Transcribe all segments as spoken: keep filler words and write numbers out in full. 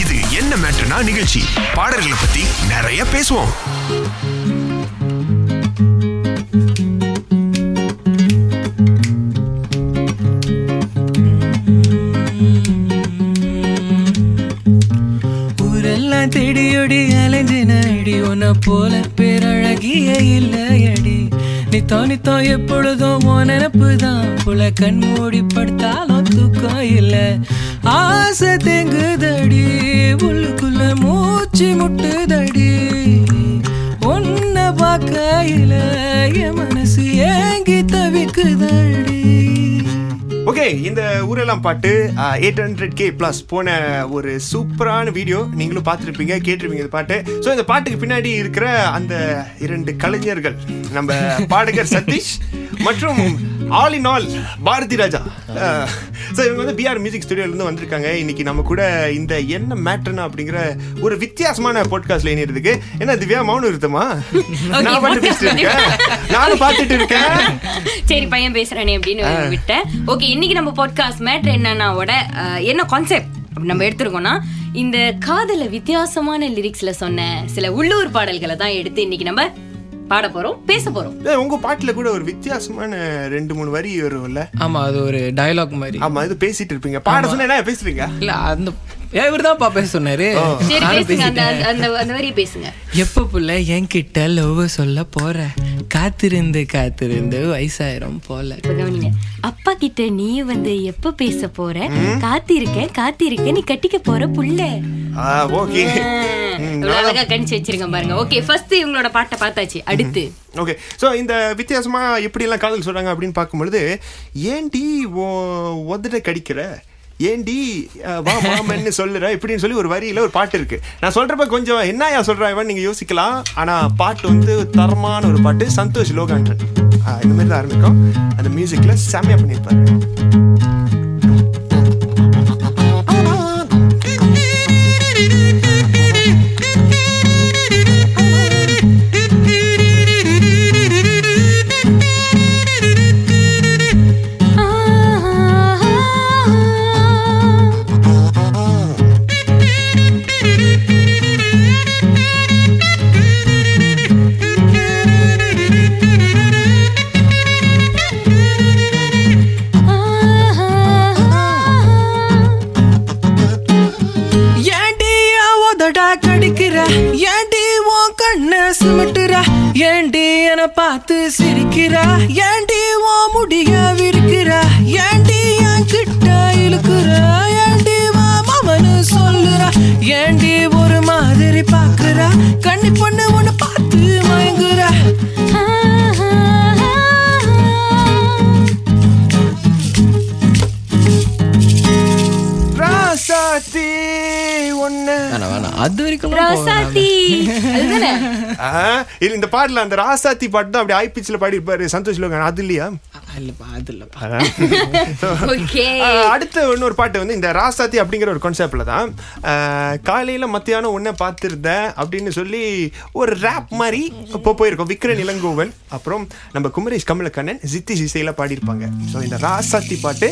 இது என்ன மேட்டர்னா நிகழ்ச்சி. பாடல்களை பத்தி நிறைய பேசுவோம். ஊரெல்லாம் தேடியொடி அலைஞ்சின அடி, உன்னை போல பேரழகிய இல்லையடி. நித்தோ நித்தோ எப்பொழுதும் நினப்புதான் புல, கண் மூடி படுத்தாலும் தூக்கம் இல்ல. ஆசை தேங்குதடி உள்ளுக்குள்ள, மூச்சு முட்டுதடி. ஒன்ன பார்க்கையில என் மனசு ஏங்கி தவிக்குதடி. ஓகே, இந்த ஊரெல்லாம் பாட்டு எயிட் ஹண்ட்ரட் கே பிளஸ் போன ஒரு சூப்பரான வீடியோ. நீங்களும் பார்த்துருப்பீங்க, கேட்டிருப்பீங்க இந்த பாட்டு. ஸோ இந்த பாட்டுக்கு பின்னாடி இருக்கிற அந்த இரண்டு கலைஞர்கள், நம்ம பாடகர் சதீஷ் மற்றும் all in all Bharathi Raja. So இவங்க வந்து பிஆர் மியூசிக் ஸ்டுடியோலேருந்து வந்திருக்காங்க. இன்னைக்கு நம்ம கூட இந்த என்ன மேட்டர்னா அப்படிங்கிற ஒரு வித்தியாசமான பாட்காஸ்ட்ல இணையிறதுக்கு. ஏன்னா திவ்யா மௌனம் இருக்குமா, நான் பாட்டு பேசிட்டு இருக்கேன், நானும் பார்த்துட்டு இருக்கேன். சரி பையன் பேசுறேனே அப்படின்னு விட்டேன். ஓகே, இன்னைக்கு நம்ம பாட்காஸ்ட் மேட்டர் என்னன்னாவோட என்ன கான்செப்ட் நம்ம எடுத்துருக்கோம்னா, இந்த காதல வித்தியாசமான லிரிக்ஸ்ல சொன்ன சில உள்ளூர் பாடல்களை தான் எடுத்து இன்னைக்கு நம்ம பாட போறோம், பேச போறோம். உங்க பாட்டுல கூட ஒரு வித்தியாசமான ரெண்டு மூணு வரி வரும்ல. ஆமா, அது ஒரு டயலாக் மாதிரி. ஆமா, இது பேசிட்டு இருப்பீங்க. பாட சொன்னா என்ன பேசுறீங்க? இல்ல, அந்த இவர்தான் பாப்பே சொன்னாரு. எப்ப புள்ள என்கிட்ட லவ் சொல்ல போற, காத்திருந்து காத்திருந்து வயசாயிரம் போல. அப்பா கிட்ட நீ வந்து எப்ப பேச போற, காத்திருக்க காத்திருக்க நீ கட்டிக்க போற புள்ள. ஓகே, அழகா கணிச்சு வச்சிருக்கேன் பாருங்க. ஓகே, ஃபர்ஸ்ட் இவங்களோட பாட்டை பார்த்தாச்சு. அடுத்து ஓகே, ஸோ இந்த வித்தியாசமாக எப்படிலாம் காதல் சொல்கிறாங்க அப்படின்னு பார்க்கும்பொழுது, ஏன்டி ஓ ஒதுட கடிக்கிற, ஏண்டி வா மாமன்னு சொல்லுற இப்படின்னு சொல்லி ஒரு வரியில ஒரு பாட்டு இருக்கு. நான் சொல்றப்ப கொஞ்சம் என்னயா சொல்றான் நீங்க யோசிக்கலாம், ஆனா பாட்டு வந்து தரமான ஒரு பாட்டு. சந்தோஷ் லோகானந்தன் இந்த மாதிரி தான் ஆரம்பிக்கும். அந்த மியூசிக்ல செமையா பண்ணியிருப்பாரு. ஏண்டி என பார்த்து சிரிக்கிறா, ஏண்டி ஓ முடிய விருக்கிறா, ஏண்டி என் கிட்ட இழுக்கிறா, ஏண்டி மாமனு சொல்லுறா, ஏண்டி ஒரு மாதிரி பாக்குறா, கண்ணி பொண்ணு ஒண்ணு பார்த்து மயங்குறா. ராசாத்தி அது வரைக்கும் இந்த பாட்டுல அந்த ராசாத்தி பாட்டு தான் அப்படி ஹை பிட்ச்ல பாடி இருப்பாரு சந்தோஷ் லோகநாதன். அது இல்லையா? அடுத்த இன்னொரு பாட்டு வந்து இந்த ராசாத்தி அப்படிங்கிற ஒரு கான்செப்ட்ல தான், காலையில மத்தியானம் ஒன்ன பார்த்திருந்தேன் அப்படின்னு சொல்லி ஒரு ரேப் மாதிரி இப்போ போயிருக்கோம். விக்ரன் இளங்கோவன், அப்புறம் நம்ம குமரேஷ், கமலக்கண்ணன், ஜித்தி இசையில பாடியிருப்பாங்க. ஸோ இந்த ராசாத்தி பாட்டு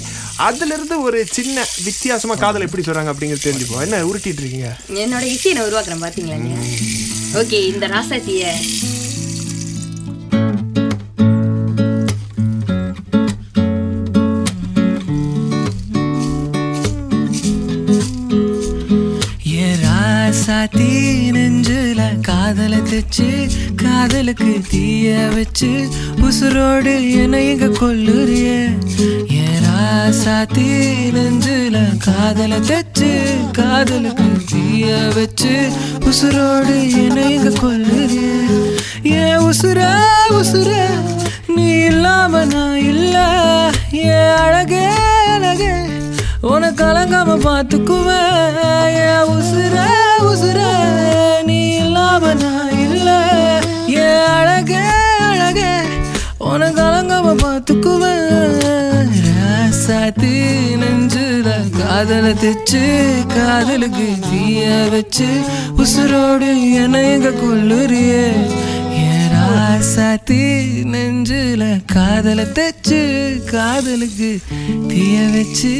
அதுல இருந்து ஒரு சின்ன வித்தியாசமா காதல் எப்படி சொல்றாங்க அப்படிங்கிறது தெரிஞ்சுப்போம். என்ன உருட்டிட்டு இருக்கீங்க? என்னோட இசையை நான் உருவாக்குறேன் பாத்தீங்களா? ஓகே, இந்த ராசாத்திய சாத்தி நெஞ்சுல காதல தச்சு, காதலுக்கு தீய வச்சு உசுரோடு என்ன எங்க கொல்லுறிய. ஏரா சாத்தி நெஞ்சுல காதல தச்சு, காதலுக்கு தீய வச்சு உசுரோடு என்ன எங்க கொல்லுறிய. ஏ உசுர உசுர நீ இல்லாம நான் இல்ல, ஏ அழகே அழகே உனக்கு அலங்காம பார்த்துக்குவேன். ஏ உசுர உசுர நீ இல்லாம நான் இல்ல, ஏ அழகே அழகே உனக்கு அலங்காம பார்த்துக்குவேன். ராசாத்தி நெஞ்சுல காதல தச்சு, காதலுக்கு தீய வச்சு உசுரோடு என்ன எங்க கொல்லுறிய. ராசாத்தி நெஞ்சுல காதல தச்சு, காதலுக்கு தீய வச்சு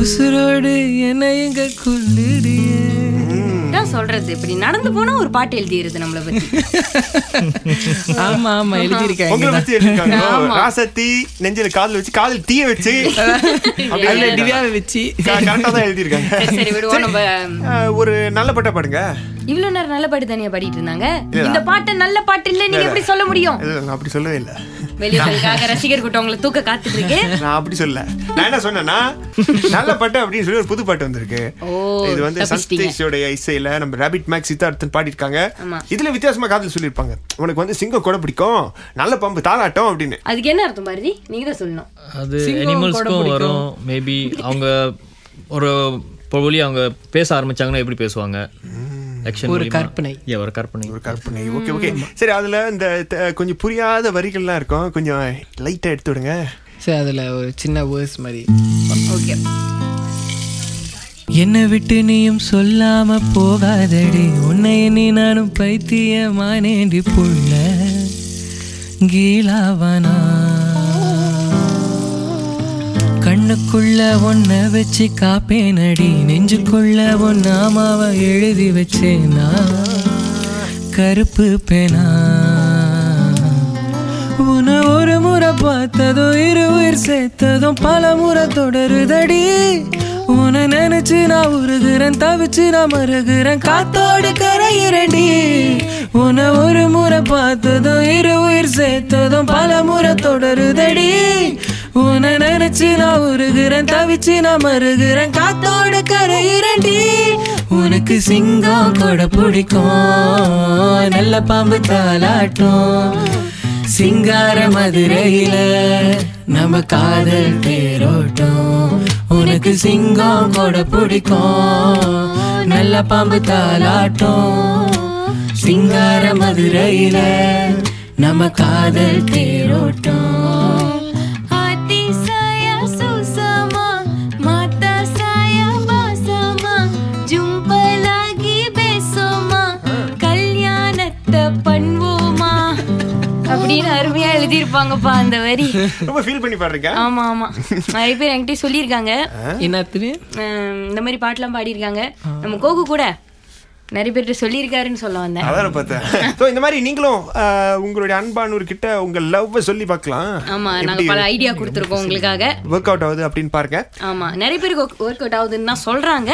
உசுரோடு என்ன எங்க கொள்ளுடியே சொல்றது இப்படி நடந்து போனா ஒரு பாட்டு எழுதிடுது நம்மள பத்தி. ஆமா ஆமா எழுதிருக்காங்க. காதல் வச்சு காதல் தீய வச்சு வச்சு கரெக்டா தான் எழுதிருக்காங்க. ஒரு நல்ல பாட்டா பாடுங்க. இவ்வளவு நேரம் நல்ல பாட்டு தனியா பாடிட்டு இருந்தாங்க. இந்த பாட்டை நல்ல பாட்டு இல்ல நீங்க எப்படி சொல்ல முடியும்? அப்படி சொல்லவே இல்ல. வெளியூர்களுக்காக ரசிகர் கூட்டவங்களை தூக்க காத்துட்டு இருக்கேன். நான் அப்படி சொல்ல, நான் என்ன சொன்னேன்னா நல்ல பாட்டு அப்படின்னு சொல்லி ஒரு புது பாட்டு வந்திருக்கு. இது வந்து சந்தீஷோடைய இசையில நம்ம ராபிட் மேக்ஸ் சித்தார்த்தன் பாடிருக்காங்க. இதுல வித்தியாசமா காதல் சொல்லியிருப்பாங்க. உனக்கு வந்து சிங்கம் கூட பிடிக்கும், நல்ல பம்பு தாளாட்டம் அப்படின்னு. அதுக்கு என்ன அர்த்தம் பாரதி? நீங்க தான் சொல்லணும். அது அனிமல்ஸ்க்கும் வரும் மேபி. அவங்க ஒரு பொருளி அவங்க பேச ஆரம்பிச்சாங்கன்னா எப்படி பேசுவாங்க? ஒரு கற்பனை ஒரு கற்பனை ஒரு கற்பனை ஓகே ஓகே சரி. அதில் இந்த கொஞ்சம் புரியாத வரிகள்லாம் இருக்கும், கொஞ்சம் லைட்டாக எடுத்து விடுங்க சரி. அதில் ஒரு சின்ன வேர்ஸ் மாதிரி ஓகே. என்னை விட்டு நீயும் சொல்லாம போகாதடி, உன்னை எண்ணி நானும் பைத்தியமானேண்டி புள்ள கீழாவானா, கண்ணுக்குள்ள ஒன்ன வச்சு காப்பேன் அடி, நெஞ்சுக்குள்ள ஒன்னாமாவ எழுதி வச்சேனா கருப்பு பேனா, உன ஒரு முறை பார்த்ததும் இரு உயிர் சேர்த்ததும் பல முறை தொடருதடி, உன நினைச்சு நான் உருகிறேன் தவிச்சு நான் மருகிறேன் காத்தோடு கரையிறடி, உன ஒரு முறை பார்த்ததும் இரு உயிர் சேர்த்ததும் பல முறை தொடருதடி, உன்னை நினைச்சு நான் உருகிறேன் தவிச்சு நான் மருகிறேன் காத்தோட கரை இரண்டி, உனக்கு சிங்கம் கூட பிடிக்கும் நல்ல பாம்பு தாளாட்டும், சிங்கார மதுரையில நம்ம காதல் தேரோட்டும், உனக்கு சிங்கம் கூட பிடிக்கும் நல்ல பாம்பு தாளாட்டும், சிங்கார மதுரையில நம்ம காதல் தேரோட்டும். அருமையா எழுதிருப்பாங்கப்பா அந்த வரி. ரொம்ப ஃபீல் பண்ணி பாடுறீங்க. ஆமா ஆமா நிறைய பேர் என்கிட்ட சொல்லியிருக்காங்க என்னத்துக்கு இந்த மாதிரி பாட்டுலாம் பாடியிருக்காங்க. நம்ம கோகு கூட நிறைய பேர்கிட்ட சொல்லியிருக்காருன்னு சொல்ல வந்தேன், அதான் பார்த்தேன். ஸோ இந்த மாதிரி நீங்களும் உங்களுடைய அன்பானூர் கிட்ட உங்க லவ்வை சொல்லி பார்க்கலாம். ஆமா நாங்கள் பல ஐடியா கொடுத்துருக்கோம் உங்களுக்காக. ஒர்க் அவுட் ஆகுது அப்படின்னு பாருங்க. ஆமா நிறைய பேருக்கு ஒர்க் அவுட் ஆகுதுன்னு தான் சொல்றாங்க.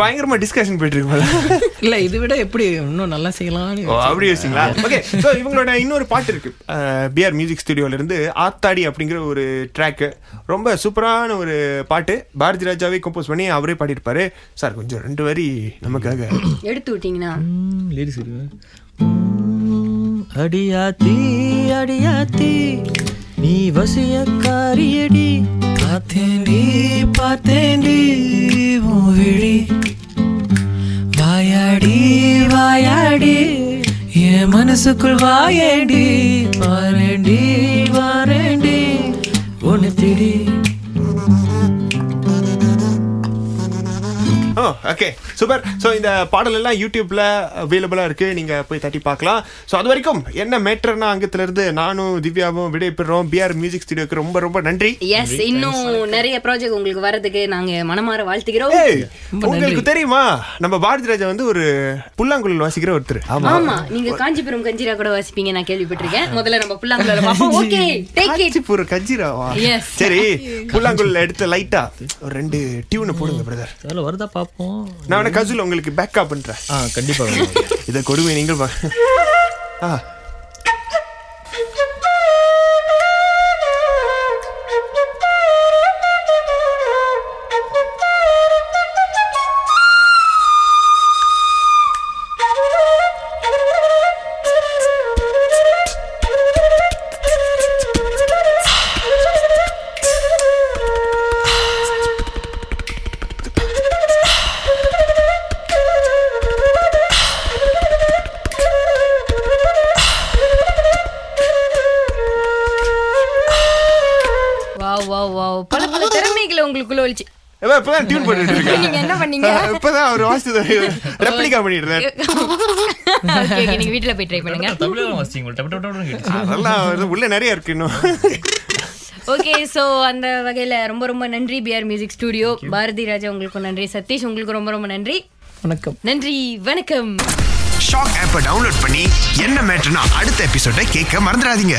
பயங்கரமா டிஸ்கஷன் போயிட்டு இருக்கு. இல்ல இதை விட எப்படி இன்னும் நல்லா செய்யலாம் அப்படி யோசிங்களா? ஓகே ஸோ இவங்களோட இன்னொரு பாட்டு இருக்கு பிஆர் மியூசிக் ஸ்டுடியோல இருந்து ஆத்தாடி அப்படிங்கிற ஒரு ட்ராக்கு. ரொம்ப சூப்பரான ஒரு பாட்டு, பாரதி ராஜாவே கம்போஸ் பண்ணி அவரே பாடியிருப்பாரு. சார் கொஞ்சம் ரெண்டு வரி நமக்காக எடுத்து விட்டீங்கன்னா. அடியாத்தி அடியாத்தி நீ வசிய காரியடி, பார்த்தேண்டி பார்த்தேண்டி விழி வாயாடி வாயாடி என் மனசுக்குள் வாயேண்டி, வாரேண்டி வாரேண்டி ஒன்று திடி. Okay super. ஸோ இந்த பாடலெல்லாம் யூடியூப்பில் அவைலபிளாக இருக்குது, நீங்கள் போய் தட்டி பார்க்கலாம். ஸோ அது வரைக்கும் என்ன மேட்டர்னா அங்கத்துலேருந்து நானும் திவ்யாவும் விடை பெறுறோம். பிஆர் மியூசிக் ஸ்டுடியோக்கு ரொம்ப ரொம்ப நன்றி. எஸ் இன்னும் நிறைய ப்ராஜெக்ட் உங்களுக்கு வரதுக்கு நாங்கள் மனமாற வாழ்த்துக்கிறோம். உங்களுக்கு தெரியுமா நம்ம பாரதி ராஜா வந்து ஒரு புல்லாங்குழல் வாசிக்கிற ஒருத்தர். ஆமாம் நீங்கள் காஞ்சிபுரம் கஞ்சிரா கூட வாசிப்பீங்க நான் கேள்விப்பட்டிருக்கேன். முதல்ல நம்ம புல்லாங்குழல் கஞ்சிராவா? சரி புல்லாங்குழல் எடுத்து லைட்டாக ஒரு ரெண்டு டியூனை போடுங்க பிரதர். அதில் வருதா பாப்பா? நான் என்ன கஜில் உங்களுக்கு பேக்கப் பண்றேன். ஆ கண்டிப்பா இத கொடுமை நீங்கள் பா. ஆ வீட்டுல போய் ட்ரை பண்ணுங்க. ஓகே, ஸோ அந்த வகையில் ரொம்ப ரொம்ப நன்றி PR music studio Bharathi Raja உங்களுக்கு நன்றி, சதீஷ் உங்களுக்கு ரொம்ப ரொம்ப நன்றி, வணக்கம். நன்றி, வணக்கம். ஷாக் ஆப்பை டவுன்லோட் பண்ணி என்ன மேட்டர்னா அடுத்த எபிசோட கேட்க மறந்துடாதீங்க.